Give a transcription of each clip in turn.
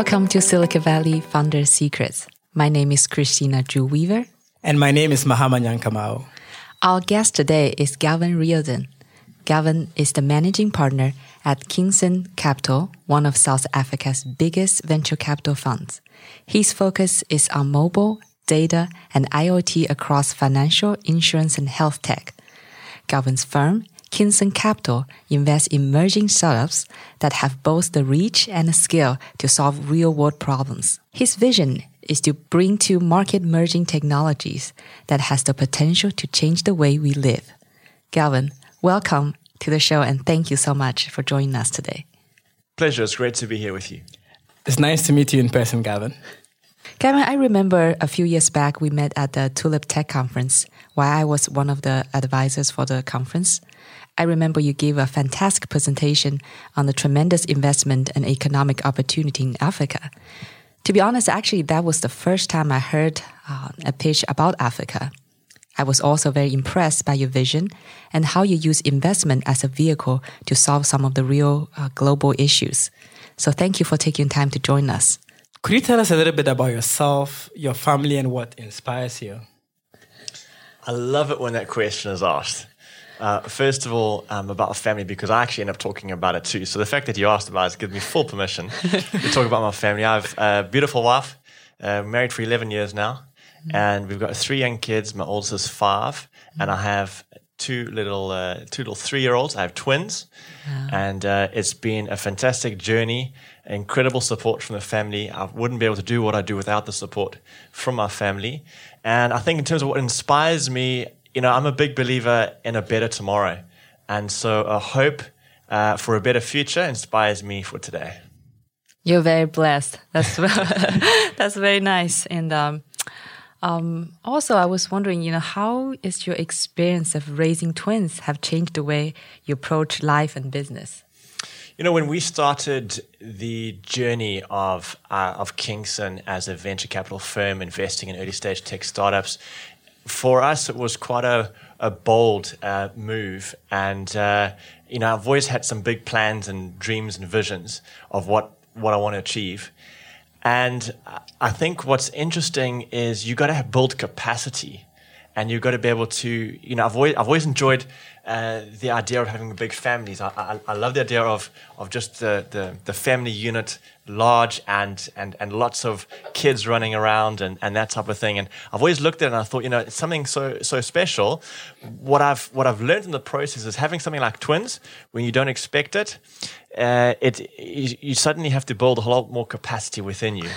Welcome to Silicon Valley Founder Secrets. My name is Christina Drew Weaver. And my name is Mahamanyan Kamao. Our guest today is Gavin Riordan. Gavin is the managing partner at Kingson Capital, one of South Africa's biggest venture capital funds. His focus is on mobile, data, and IoT across financial, insurance, and health tech. Gavin's firm, Kinson Capital, invests in emerging startups that have both the reach and the skill to solve real-world problems. His vision is to bring to market emerging technologies that has the potential to change the way we live. Gavin, welcome to the show and thank you so much for joining us today. Pleasure. It's great to be here with you. It's nice to meet you in person, Gavin. Gavin, I remember a few years back we met at the Tulip Tech Conference where I was one of the advisors for the conference. I remember you gave a fantastic presentation on the tremendous investment and economic opportunity in Africa. To be honest, actually, that was the first time I heard a pitch about Africa. I was also very impressed by your vision and how you use investment as a vehicle to solve some of the real global issues. So thank you for taking time to join us. Could you tell us a little bit about yourself, your family, and what inspires you? I love it when that question is asked. First of all, about family, because I actually end up talking about it too. So the fact that you asked about it gives me full permission to talk about my family. I have a beautiful wife, married for 11 years now, and we've got 3 young kids. My oldest is 5, and I have two little 3-year-olds. I have twins, and it's been a fantastic journey. Incredible support from the family. I wouldn't be able to do what I do without the support from my family. And I think in terms of what inspires me, you know, I'm a big believer in a better tomorrow. And so a hope for a better future inspires me for today. You're very blessed. That's that's very nice. And also, I was wondering, you know, how is your experience of raising twins have changed the way you approach life and business? You know, when we started the journey of Kingson as a venture capital firm investing in early stage tech startups, for us, it was quite a bold move. And, you know, I've always had some big plans and dreams and visions of what I want to achieve. And I think what's interesting is you got to build capacity and you've got to be able to, you know, I've always enjoyed the idea of having big families. I love the idea of just the family unit large and lots of kids running around and that type of thing. And I've always looked at it and I thought, you know, it's something so special. What I've learned in the process is having something like twins, when you don't expect it, you suddenly have to build a whole lot more capacity within you.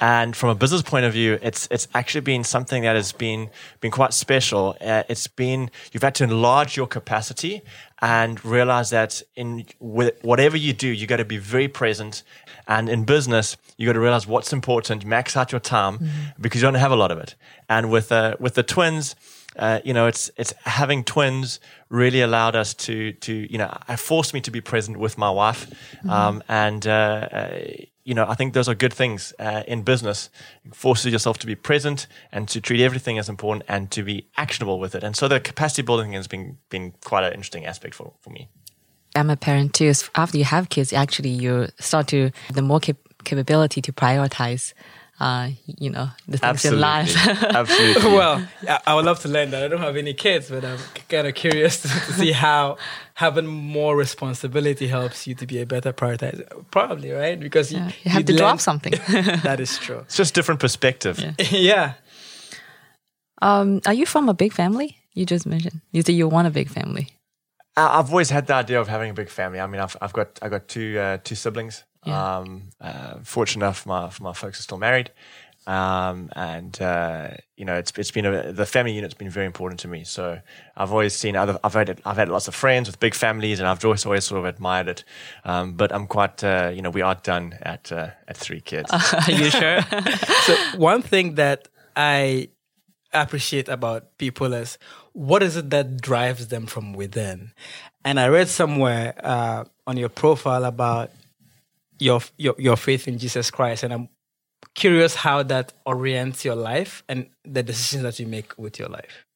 And from a business point of view, it's actually been something that has been quite special. You've had to enlarge your capacity and realize that in whatever you do, you got to be very present. And in business, you got to realize what's important, max out your time because you don't have a lot of it. And with the twins, you know, it's having twins really allowed us to you know, it forced me to be present with my wife. You know, I think those are good things in business. It forces yourself to be present and to treat everything as important and to be actionable with it. And so the capacity building has been quite an interesting aspect for me. I'm a parent too. After you have kids, actually, you start to have the more capability to prioritize, you know, the things in life. Absolutely. Well, I would love to learn that. I don't have any kids, but I'm kind of curious to see how having more responsibility helps you to be a better prioritizer. Probably, right? Because you have to drop something. That is true. It's just different perspective. Yeah. Are you from a big family? You just mentioned. You said you want a big family. I've always had the idea of having a big family. I mean, I've got two siblings. Yeah. Fortunate enough, my folks are still married, you know, it's been the family unit's been very important to me. So I've always seen I've had lots of friends with big families, and I've always sort of admired it. But I'm quite you know, we are done at 3 kids. Are you sure? So one thing that I appreciate about people is what is it that drives them from within? And I read somewhere on your profile about your faith in Jesus Christ, and I'm curious how that orients your life and the decisions that you make with your life.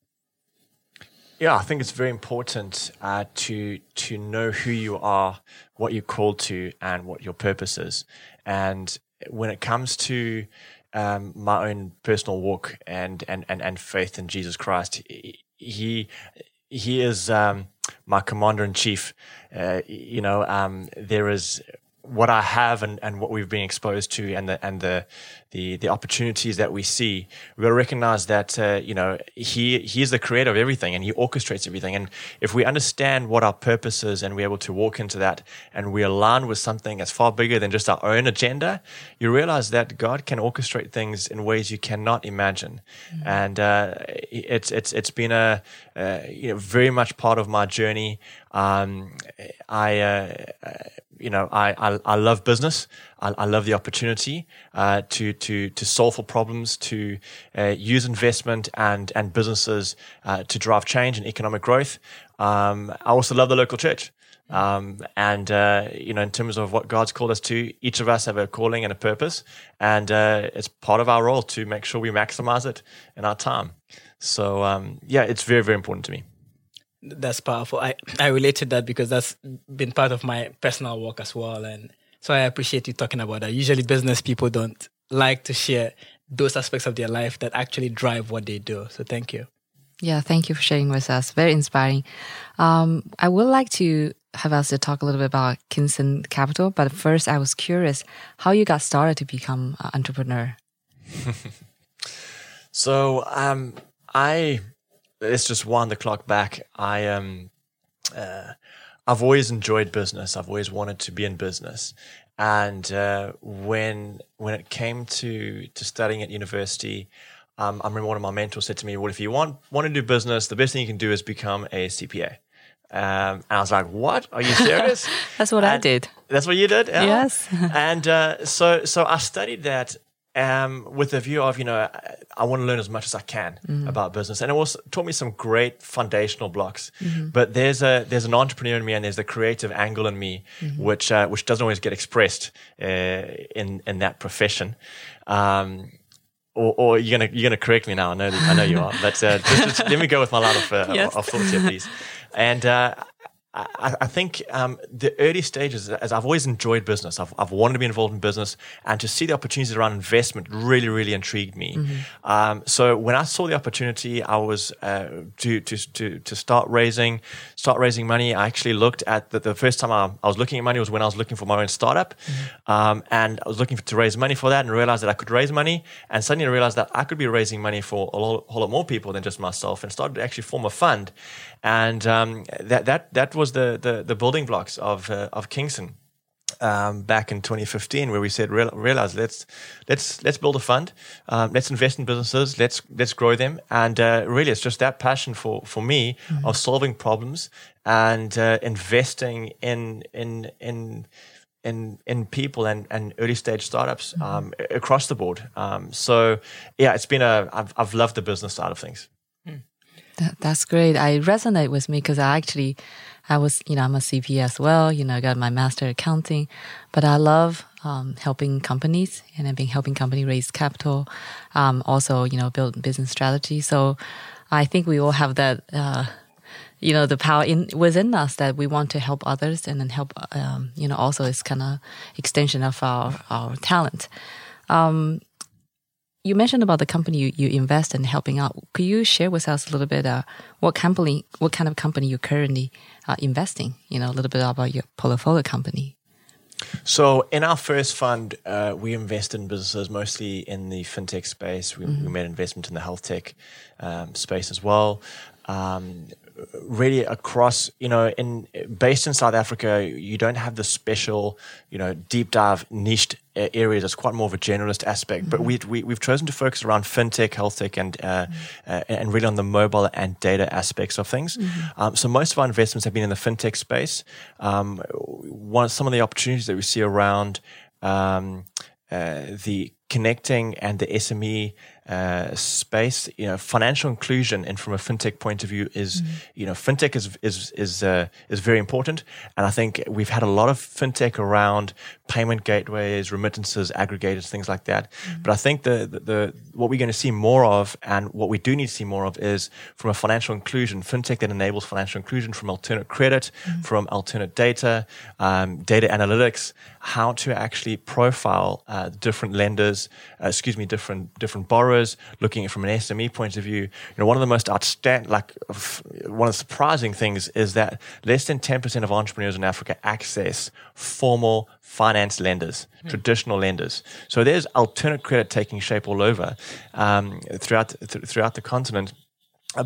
Yeah, I think it's very important to know who you are, what you're called to, and what your purpose is. And when it comes to my own personal walk and faith in Jesus Christ, he is my commander in chief. There is what I have and what we've been exposed to, and the opportunities that we see. We've got to recognize that he is the creator of everything, and he orchestrates everything. And if we understand what our purpose is, and we're able to walk into that, and we align with something that's far bigger than just our own agenda, you realize that God can orchestrate things in ways you cannot imagine. Mm-hmm. And it's been very much part of my journey. I love business. I love the opportunity to solve for problems, to use investment and businesses to drive change and economic growth. I also love the local church. In terms of what God's called us to, each of us have a calling and a purpose, and it's part of our role to make sure we maximize it in our time. So, it's very, very important to me. That's powerful. I related that because that's been part of my personal work as well. And so I appreciate you talking about that. Usually business people don't like to share those aspects of their life that actually drive what they do. So thank you. Yeah, thank you for sharing with us. Very inspiring. I would like to have us to talk a little bit about Kingson Capital. But first, I was curious how you got started to become an entrepreneur. So let's just wind the clock back. I've always enjoyed business. I've always wanted to be in business, and when it came to studying at university, I remember one of my mentors said to me, "Well, if you want to do business, the best thing you can do is become a CPA." And I was like, "What? Are you serious?" That's what I did. That's what you did? Yeah. Yes. And so I studied that. With the view of, I want to learn as much as I can about business. And it also taught me some great foundational blocks. Mm-hmm. But there's an entrepreneur in me, and there's the creative angle in me, which doesn't always get expressed in that profession. Or you're gonna correct me now. I know you are. But just let me go with my line of thoughts here, please. And I think the early stages, as I've always enjoyed business, I've wanted to be involved in business, and to see the opportunities around investment really, really intrigued me. Mm-hmm. So when I saw the opportunity, I was to start raising money. I actually looked at the first time I was looking at money was when I was looking for my own startup, and I was looking to raise money for that, and realized that I could raise money, and suddenly I realized that I could be raising money for a whole lot more people than just myself, and started to actually form a fund, and that was the building blocks of Kingson back in 2015, where we said realize let's build a fund, let's invest in businesses, let's grow them, and really it's just that passion for me of solving problems and investing in people and early stage startups across the board. It's been I've loved the business side of things. That's great. I resonate with me because I'm a CPA as well, I got my master accounting, but I love helping companies, and I've been helping companies raise capital, also, build business strategy. So I think we all have that, the power within us that we want to help others, and then help, also it's kind of extension of our talent. You mentioned about the company you invest in helping out. Could you share with us a little bit what kind of company you're currently investing? A little bit about your portfolio company. So in our first fund, we invest in businesses mostly in the fintech space. We made investment in the health tech space as well. Really across, based in South Africa, you don't have the special, deep dive niched areas. It's quite more of a generalist aspect. Mm-hmm. But we've chosen to focus around fintech, health tech, and really on the mobile and data aspects of things. Mm-hmm. So most of our investments have been in the fintech space. Some of the opportunities that we see around the connecting and the SME space. You know, financial inclusion, and from a fintech point of view, is fintech is very important. And I think we've had a lot of fintech around payment gateways, remittances, aggregators, things like that. Mm-hmm. But I think the what we're going to see more of, and what we do need to see more of, is from a financial inclusion, fintech that enables financial inclusion from alternate credit, from alternate data, data analytics, how to actually profile different lenders, different borrowers, looking at it from an SME point of view. You know, one of the most outstanding, one of the surprising things is that less than 10% of entrepreneurs in Africa access formal finance lenders, traditional lenders. So there's alternate credit taking shape all over throughout the continent,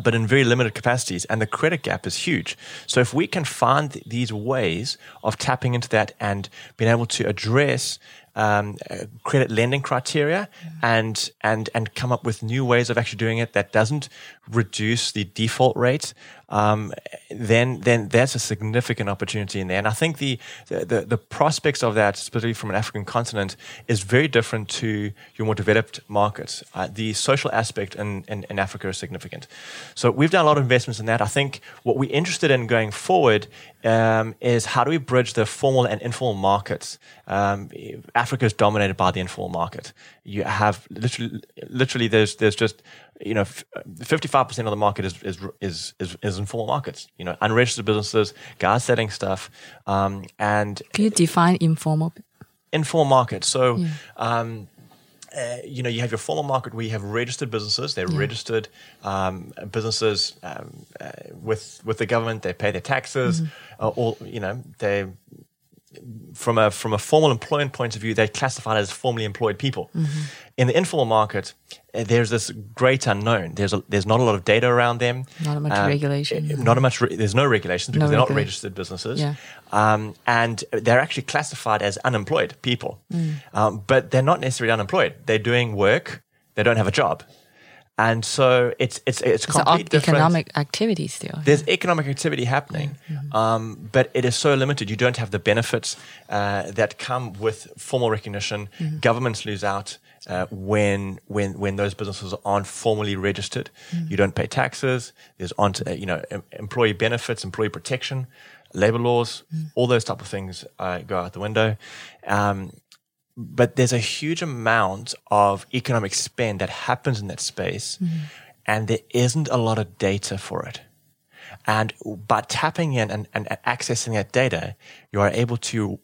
but in very limited capacities, and the credit gap is huge. So if we can find these ways of tapping into that and being able to address credit lending criteria and come up with new ways of actually doing it that doesn't reduce the default rate, then that's a significant opportunity in there. And I think the prospects of that, specifically from an African continent, is very different to your more developed markets. The social aspect in Africa is significant. So we've done a lot of investments in that. I think what we're interested in going forward is how do we bridge the formal and informal markets. Africa is dominated by the informal market. You have literally there's just 55% of the market is informal markets. You know, unregistered businesses, guys selling stuff, and can you define informal market? So. Yeah. You have your formal market where you have registered businesses. They're registered businesses with the government. They pay their taxes. From a formal employment point of view, they're classified as formally employed people. Mm-hmm. In the informal market, there's this great unknown. There's not a lot of data around them. Not much regulation. There's no regulations because they're not registered businesses. Yeah. And they're actually classified as unemployed people. But they're not necessarily unemployed. They're doing work. They don't have a job. And so it's completely different. Economic activity still. There's economic activity happening, but it is so limited. You don't have the benefits that come with formal recognition. Governments lose out when those businesses aren't formally registered. You don't pay taxes. There's employee benefits, employee protection, labor laws, all those type of things go out the window. But there's a huge amount of economic spend that happens in that space, and there isn't a lot of data for it. And by tapping in and accessing that data, you are able to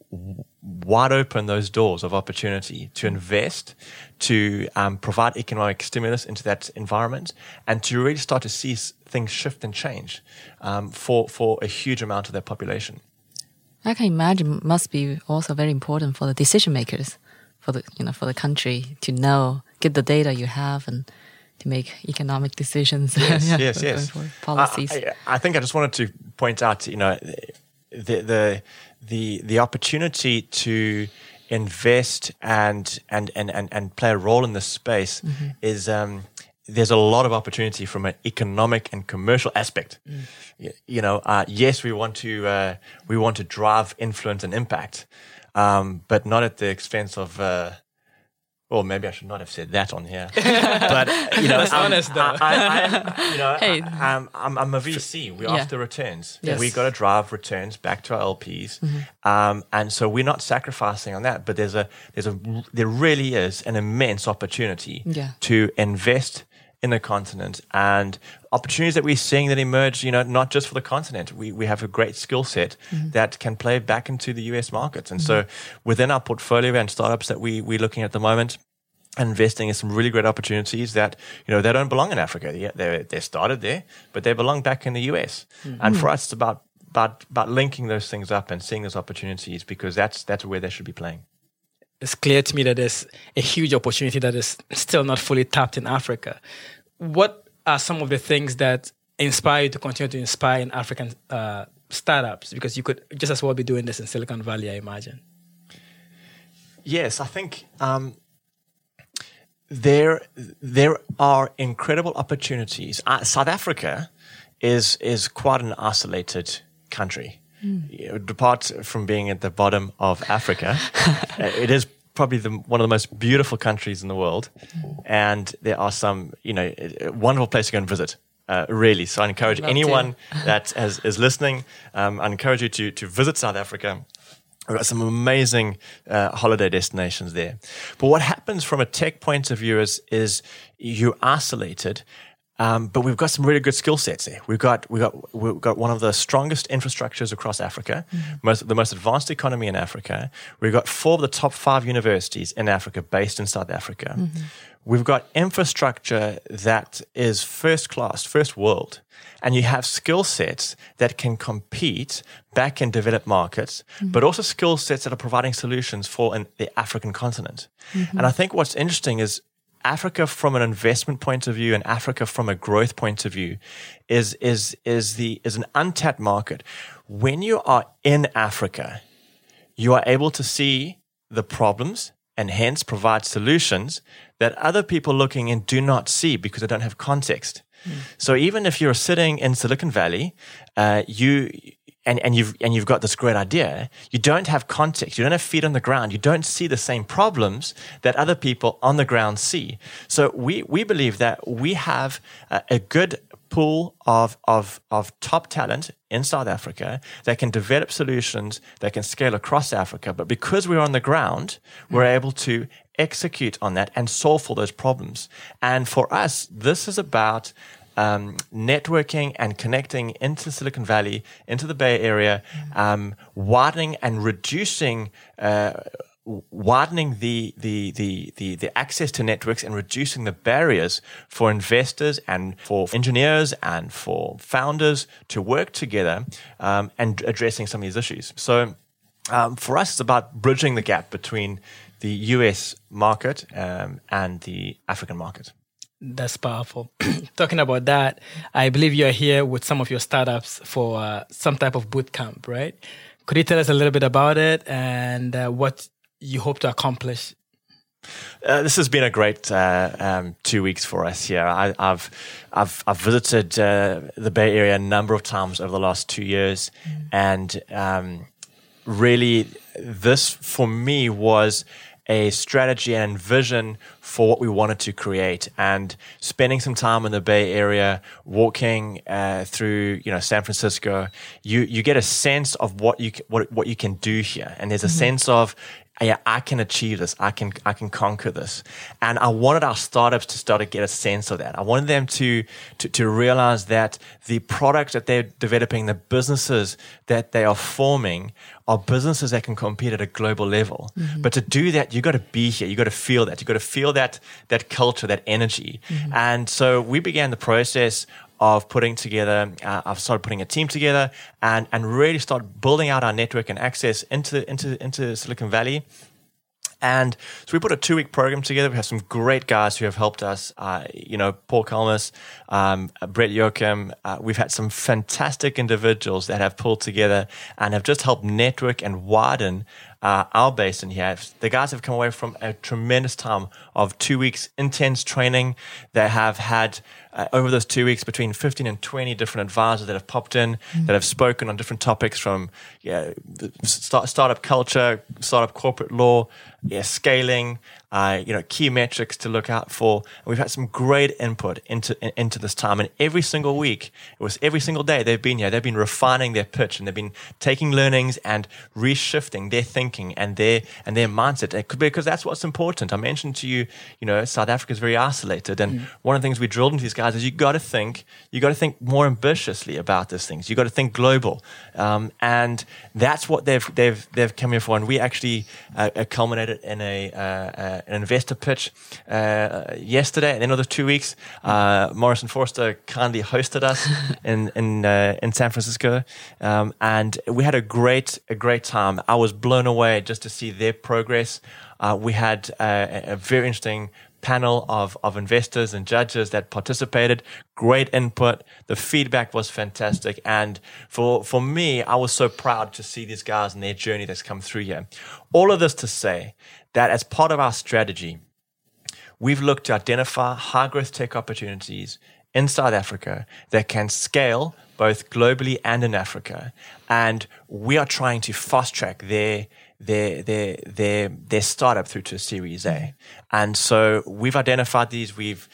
wide open those doors of opportunity to invest, to provide economic stimulus into that environment, and to really start to see things shift and change for a huge amount of their population. I can imagine must be also very important for the decision makers, for the country to get the data you have and to make economic decisions. Yes. Policies. I think I just wanted to point out, the opportunity to invest and play a role in this space is. There's a lot of opportunity from an economic and commercial aspect. Yes, we want to drive influence and impact, but not at the expense of. Well, maybe I should not have said that on here. But that's honest though. I'm a VC. We're after returns. Yes. We got to drive returns back to our LPs, and so we're not sacrificing on that. But there really is an immense opportunity to invest in the continent, and opportunities that we're seeing that emerge, not just for the continent. We have a great skill set that can play back into the US markets. And so within our portfolio and startups that we're looking at the moment, investing in some really great opportunities that, they don't belong in Africa. Yeah, they're started there, but they belong back in the US. And for us, it's about linking those things up and seeing those opportunities, because that's where they should be playing. It's clear to me that there's a huge opportunity that is still not fully tapped in Africa. What are some of the things that inspire you to continue to inspire in African startups? Because you could just as well be doing this in Silicon Valley, I imagine. Yes, I think there are incredible opportunities. South Africa is quite an isolated country. Depart from being at the bottom of Africa, it is probably one of the most beautiful countries in the world, and there are some, a wonderful place to go and visit. Really, so I encourage anyone that is listening. I encourage you to visit South Africa. We've got some amazing holiday destinations there. But what happens from a tech point of view is you're isolated, but we've got some really good skill sets there. We've got one of the strongest infrastructures across Africa, the most advanced economy in Africa. We've got 4 of the top 5 universities in Africa based in South Africa. Mm-hmm. We've got infrastructure that is first class, first world, and you have skill sets that can compete back in developed markets, but also skill sets that are providing solutions for the African continent. Mm-hmm. And I think what's interesting is Africa from an investment point of view and Africa from a growth point of view is an untapped market. When you are in Africa, you are able to see the problems and hence provide solutions that other people looking in do not see because they don't have context. Mm. So even if you're sitting in Silicon Valley, you've got this great idea, you don't have context, you don't have feet on the ground, you don't see the same problems that other people on the ground see. So we believe that we have a good pool of top talent in South Africa that can develop solutions that can scale across Africa. But because we're on the ground, we're able to execute on that and solve for those problems. And for us, this is about networking and connecting into Silicon Valley, into the Bay Area, widening and reducing the access to networks and reducing the barriers for investors and for engineers and for founders to work together and addressing some of these issues. So for us, it's about bridging the gap between the US market and the African market. That's powerful. Talking about that, I believe you're here with some of your startups for some type of boot camp, right? Could you tell us a little bit about it and what you hope to accomplish? This has been a great 2 weeks for us here. I've visited the Bay Area a number of times over the last 2 years, and really, this for me was a strategy and vision for what we wanted to create. And spending some time in the Bay Area, walking through San Francisco, you get a sense of what you can do here. And there's a sense of, yeah, I can achieve this. I can conquer this. And I wanted our startups to start to get a sense of that. I wanted them to realize that the products that they're developing, the businesses that they are forming, are businesses that can compete at a global level. Mm-hmm. But to do that, you got to be here. You got to feel that. You got to feel that culture, that energy. Mm-hmm. And so we began the process of putting together, I've started putting a team together and really start building out our network and access into Silicon Valley. And so we put a 2-week program together. We have some great guys who have helped us, Paul Kalmus, Brett Joachim. We've had some fantastic individuals that have pulled together and have just helped network and widen our base in here. The guys have come away from a tremendous time of 2 weeks intense training. They have had over those 2 weeks between 15 and 20 different advisors that have popped in, that have spoken on different topics from startup culture, startup corporate law, scaling, key metrics to look out for. And we've had some great input into this time. And every single week, every single day they've been here, they've been refining their pitch and they've been taking learnings and reshifting their thinking and their mindset. Because that's what's important. I mentioned to you, South Africa is very isolated. And one of the things we drilled into these guys is you got to think more ambitiously about these things. You got to think global. And that's what they've come here for. And we actually culminated in an investor pitch yesterday, and another 2 weeks. Morrison Forster kindly hosted us in San Francisco, and we had a great time. I was blown away just to see their progress. We had a very interesting panel of investors and judges that participated. Great input. The feedback was fantastic. And for me, I was so proud to see these guys and their journey that's come through here. All of this to say that as part of our strategy, we've looked to identify high growth tech opportunities in South Africa that can scale both globally and in Africa. And we are trying to fast track their their startup through to a Series A. And so we've identified these, we've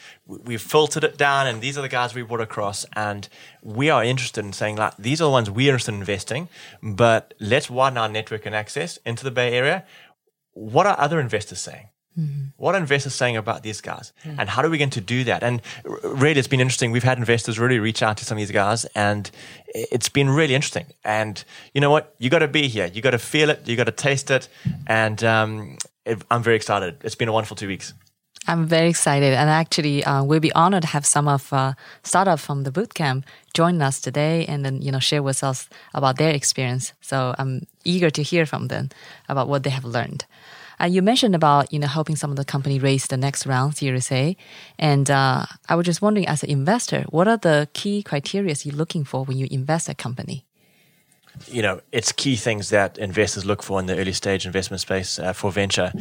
filtered it down, and these are the guys we brought across, and we are interested in saying, like, these are the ones we're interested in investing, but let's widen our network and access into the Bay Area. What are other investors saying? Mm-hmm. What are investors saying about these guys? Mm-hmm. And how are we going to do that? And really, it's been interesting. We've had investors really reach out to some of these guys, and it's been really interesting. And you know what? You got to be here. You got to feel it. You got to taste it. And I'm very excited. It's been a wonderful 2 weeks. I'm very excited. And actually, we'll be honored to have some of startup from the bootcamp join us today and then, share with us about their experience. So I'm eager to hear from them about what they have learned. You mentioned about, helping some of the company raise the next round, Series A. And I was just wondering, as an investor, what are the key criteria you're looking for when you invest a company? It's key things that investors look for in the early stage investment space for venture.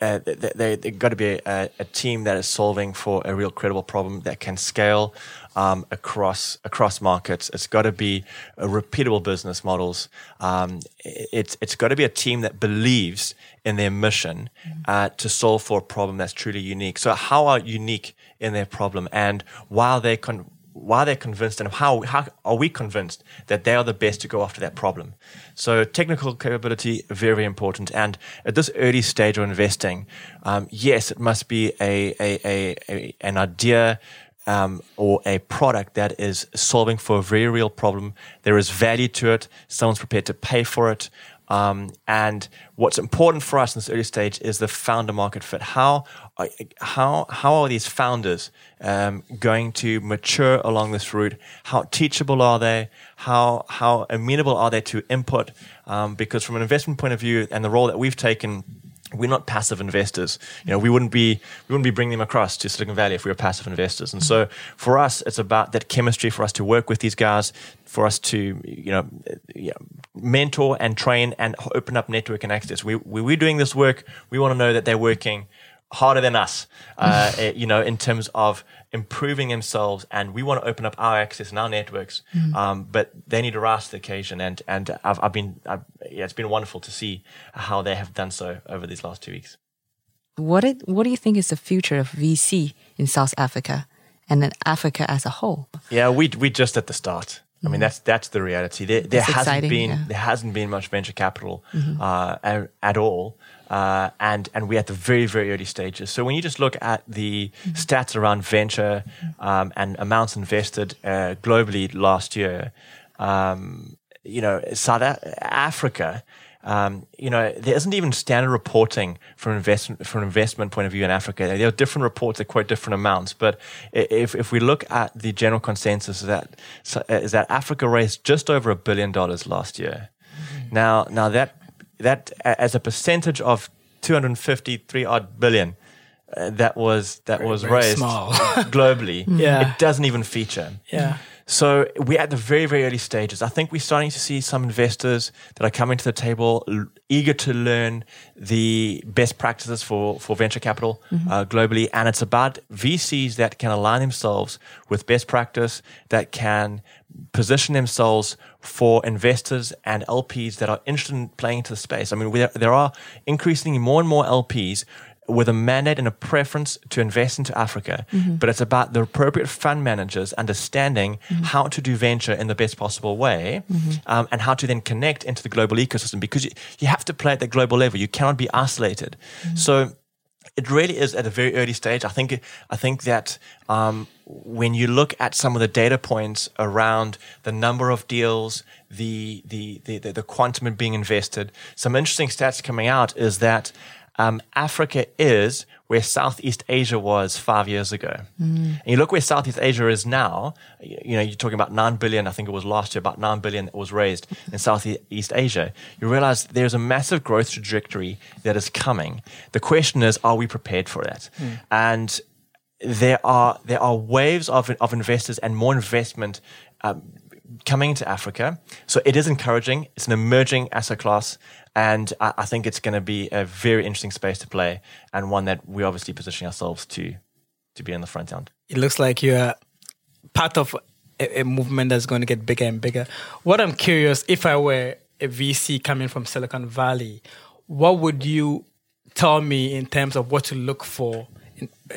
They've got to be a team that is solving for a real credible problem that can scale across markets. It's got to be repeatable business models. It's got to be a team that believes in their mission to solve for a problem that's truly unique. So how are unique in their problem, and why they're convinced, and how are we convinced that they are the best to go after that problem? So technical capability, very important. And at this early stage of investing, yes, it must be an idea or a product that is solving for a very real problem. There is value to it. Someone's prepared to pay for it. And what's important for us in this early stage is the founder market fit. How are these founders going to mature along this route? How teachable are they? How amenable are they to input? Because from an investment point of view, and the role that we've taken, we're not passive investors. We wouldn't be bringing them across to Silicon Valley if we were passive investors. And so for us, it's about that chemistry, for us to work with these guys, for us to mentor and train and open up network and access. We're doing this work. We want to know that they're working harder than us, in terms of improving themselves, and we want to open up our access and our networks. But they need to rise to the occasion, and it's been wonderful to see how they have done so over these last 2 weeks. What do you think is the future of VC in South Africa, and then Africa as a whole? Yeah, we're just at the start. I mean, that's the reality. There hasn't been much venture capital at all. And we're at the very, very early stages. So when you just look at the stats around venture and amounts invested globally last year, South Africa, there isn't even standard reporting from an investment point of view in Africa. There are different reports that quote different amounts, but if we look at the general consensus, is that Africa raised just over $1 billion last year. Now that as a percentage of 253 odd billion. That was raised globally. It doesn't even feature. Yeah. So we're at the very, very early stages. I think we're starting to see some investors that are coming to the table eager to learn the best practices for venture capital globally. And it's about VCs that can align themselves with best practice, that can position themselves for investors and LPs that are interested in playing into the space. I mean, there are increasingly more and more LPs with a mandate and a preference to invest into Africa, but it's about the appropriate fund managers understanding how to do venture in the best possible way and how to then connect into the global ecosystem, because you have to play at the global level. You cannot be isolated. So it really is at a very early stage. I think that when you look at some of the data points around the number of deals, the quantum being invested, some interesting stats coming out is that Africa is where Southeast Asia was 5 years ago. And you look where Southeast Asia is now, you're talking about 9 billion, I think it was last year, about 9 billion that was raised in Southeast Asia. You realize there's a massive growth trajectory that is coming. The question is, are we prepared for that? And there are waves of investors and more investment coming to Africa. So it is encouraging. It's an emerging asset class. And I think it's going to be a very interesting space to play, and one that we're obviously positioning ourselves to be on the front end. It looks like you're part of a movement that's going to get bigger and bigger. What I'm curious, if I were a VC coming from Silicon Valley, what would you tell me in terms of what to look for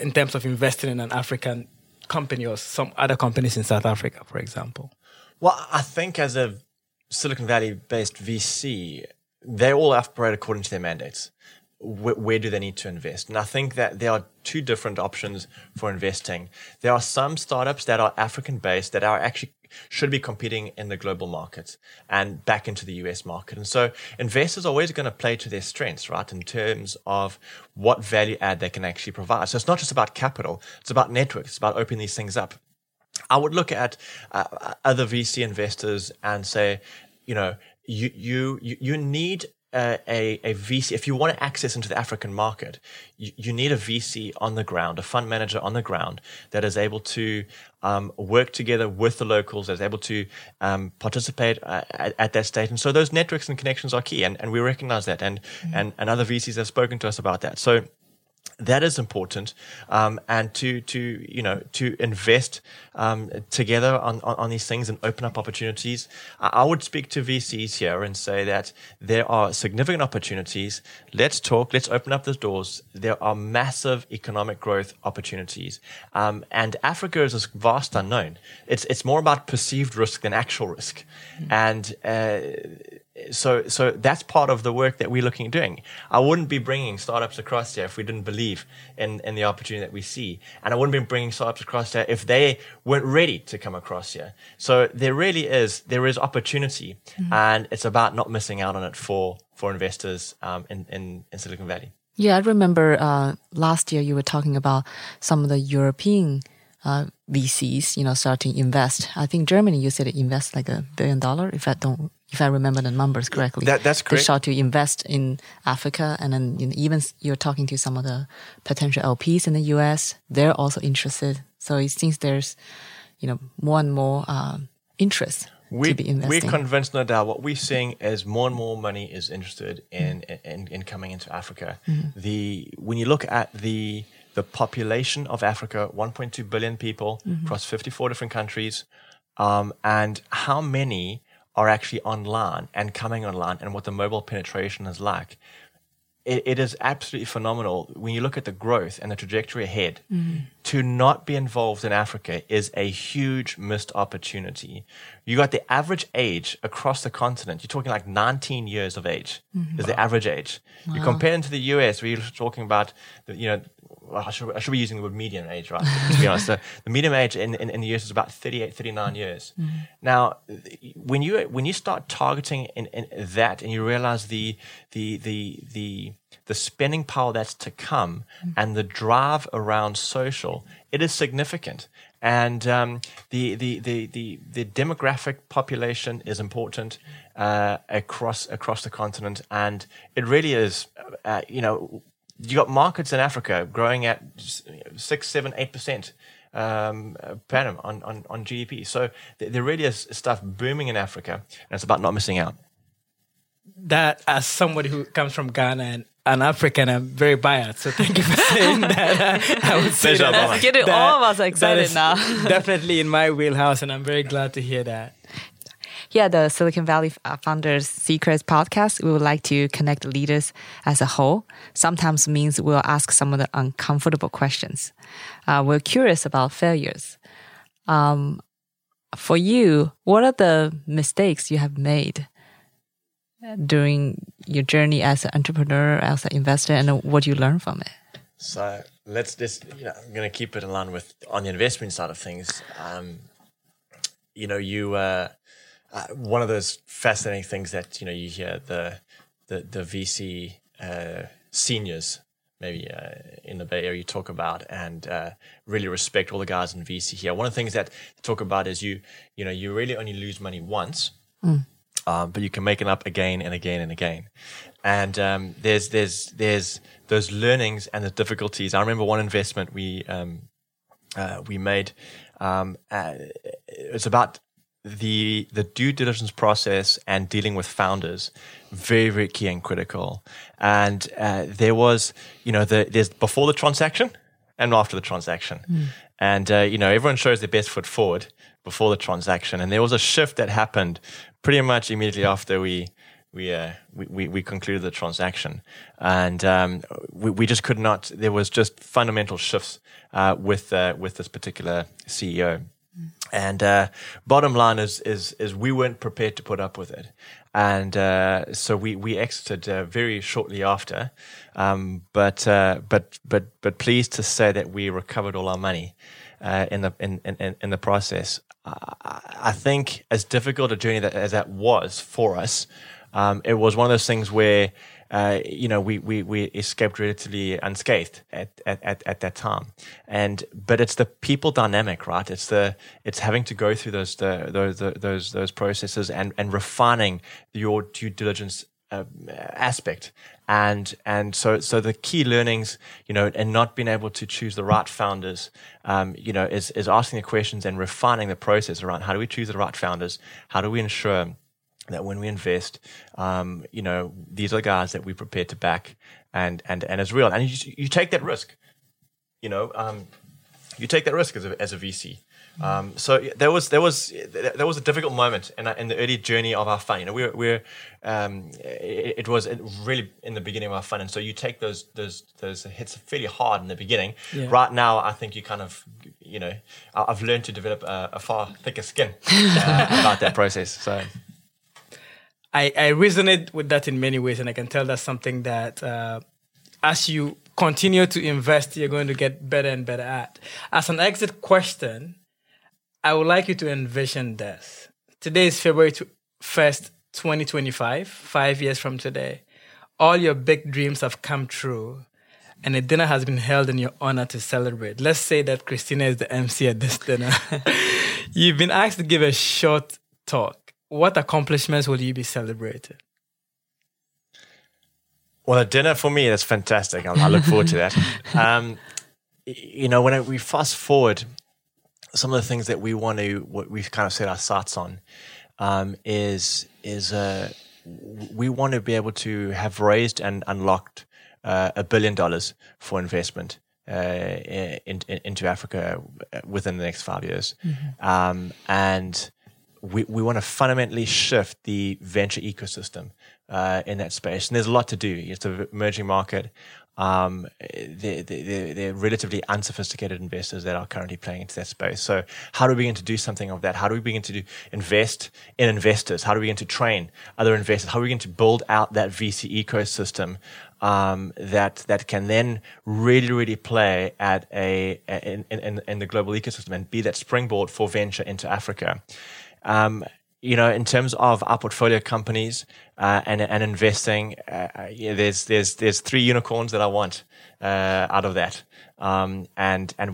in terms of investing in an African company or some other companies in South Africa, for example? Well, I think as a Silicon Valley-based VC, they all operate according to their mandates. Where do they need to invest? And I think that there are two different options for investing. There are some startups that are African-based that are actually should be competing in the global market and back into the US market. And so investors are always going to play to their strengths, right, in terms of what value add they can actually provide. So it's not just about capital. It's about networks. It's about opening these things up. I would look at other VC investors and say, you know, you need a VC. If you want to access into the African market, you need a VC on the ground, a fund manager on the ground that is able to work together with the locals, that is able to participate at that stage. And so those networks and connections are key, and we recognize that. And, mm-hmm. and other VCs have spoken to us about that. So that is important, and to invest together on these things and open up opportunities. I would speak to VCs here and say that there are significant opportunities. Let's talk. Let's open up the doors. There are massive economic growth opportunities, and Africa is a vast unknown. It's more about perceived risk than actual risk, mm-hmm. and. So that's part of the work that we're looking at doing. I wouldn't be bringing startups across here if we didn't believe in the opportunity that we see. And I wouldn't be bringing startups across here if they weren't ready to come across here. So there is opportunity, mm-hmm. and it's about not missing out on it for investors in Silicon Valley. Yeah, I remember last year you were talking about some of the European VCs, you know, starting invest. I think Germany, you said it invests like $1 billion, if I remember the numbers correctly. That's correct. They start to invest in Africa, and then even you're talking to some of the potential LPs in the US. They're also interested. So it seems there's, more and more interest to be investing. We're convinced, no doubt. What we're seeing is more and more money is interested in coming into Africa. Mm-hmm. When you look at the population of Africa, 1.2 billion people, mm-hmm. across 54 different countries, and how many are actually online and coming online, and what the mobile penetration is like. It is absolutely phenomenal when you look at the growth and the trajectory ahead. Mm-hmm. To not be involved in Africa is a huge missed opportunity. You got the average age across the continent. You're talking like 19 years of age, mm-hmm. is the average age. Wow. You compare into the US, where you're talking about, I should be using the word median age, right? To be honest, the median age in the US is about 38, 39 years. Mm-hmm. Now, when you start targeting in that, and you realize the spending power that's to come, mm-hmm. and the drive around social, it is significant. And the demographic population is important across the continent, and it really is, you got markets in Africa growing at 6, 7, 8% per annum on GDP. So there really is stuff booming in Africa, and it's about not missing out. That, as somebody who comes from Ghana and an African, I'm very biased. So thank you for saying that. I would say that. Let's get it. All of us are excited now. Definitely in my wheelhouse, and I'm very glad to hear that. Yeah, the Silicon Valley Founders Secrets podcast, we would like to connect leaders as a whole. Sometimes means we'll ask some of the uncomfortable questions. We're curious about failures. For you, what are the mistakes you have made during your journey as an entrepreneur, as an investor, and what you learn from it? So let's just, I'm going to keep it in line with on the investment side of things. One of those fascinating things that you hear the VC seniors maybe in the Bay Area you talk about, and really respect all the guys in VC here. One of the things that they talk about is you really only lose money once, but you can make it up again and again and again. And there's those learnings and the difficulties. I remember one investment we made. It's about the due diligence process and dealing with founders, very, very key and critical. And there was, there's before the transaction and after the transaction. Mm. And, everyone shows their best foot forward before the transaction. And there was a shift that happened pretty much immediately after we we concluded the transaction, and we just could not. There was just fundamental shifts with this particular CEO, and bottom line is we weren't prepared to put up with it, and so we exited very shortly after. But pleased to say that we recovered all our money in the process. I think as difficult a journey as that was for us. It was one of those things where, we escaped relatively unscathed at that time, but it's the people dynamic, right? It's having to go through those processes and refining your due diligence aspect, and so the key learnings, and not being able to choose the right founders, is asking the questions and refining the process around how do we choose the right founders, how do we ensure that when we invest, these are the guys that we're prepared to back, and it's real. And you take that risk, you take that risk as a VC. So there was a difficult moment in the early journey of our fund. It was really in the beginning of our fund, and so you take those hits fairly hard in the beginning. Yeah. Right now, I think you kind of. I've learned to develop a far thicker skin about that process. So. I resonate with that in many ways, and I can tell that's something that as you continue to invest, you're going to get better and better at. As an exit question, I would like you to envision this. Today is February 1st, 2025, 5 years from today. All your big dreams have come true, and a dinner has been held in your honor to celebrate. Let's say that Christina is the MC at this dinner. You've been asked to give a short talk. What accomplishments will you be celebrating? Well, a dinner for me, that's fantastic. I look forward to that. When we fast forward, some of the things that what we've kind of set our sights on is we want to be able to have raised and unlocked $1 billion for investment into Africa within the next 5 years. Mm-hmm. We want to fundamentally shift the venture ecosystem in that space, and there's a lot to do. It's an emerging market. They're relatively unsophisticated investors that are currently playing into that space. So, how do we begin to do something of that? How do we begin to invest in investors? How do we begin to train other investors? How are we going to build out that VC ecosystem that can then really play at in the global ecosystem and be that springboard for venture into Africa? In terms of our portfolio companies and investing, there's 3 unicorns that I want out of that, and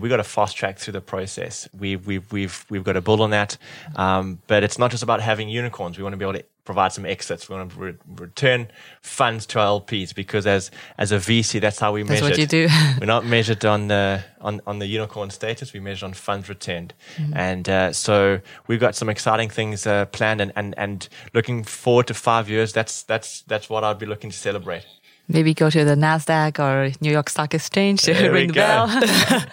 we got to fast track through the process. We've got to build on that, but it's not just about having unicorns. We want to be able to provide some exits. We want to return funds to our LPs because as a VC, that's how we measure. That's what you do. We're not measured on the unicorn status. We measure on funds returned, mm-hmm. and so we've got some exciting things planned and looking forward to 5 years. That's what I'd be looking to celebrate. Maybe go to the NASDAQ or New York Stock Exchange to ring the bell.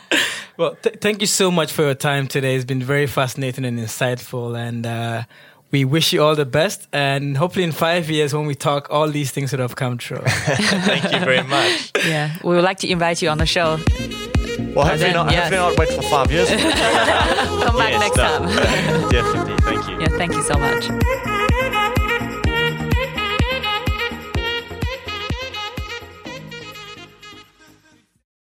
Well, thank you so much for your time today. It's been very fascinating and insightful, and. We wish you all the best, and hopefully in 5 years when we talk, all these things would have come true. Thank you very much. Yeah, we would like to invite you on the show. Well, hopefully not wait for 5 years. Come back next time. Definitely, thank you. Yeah, thank you so much.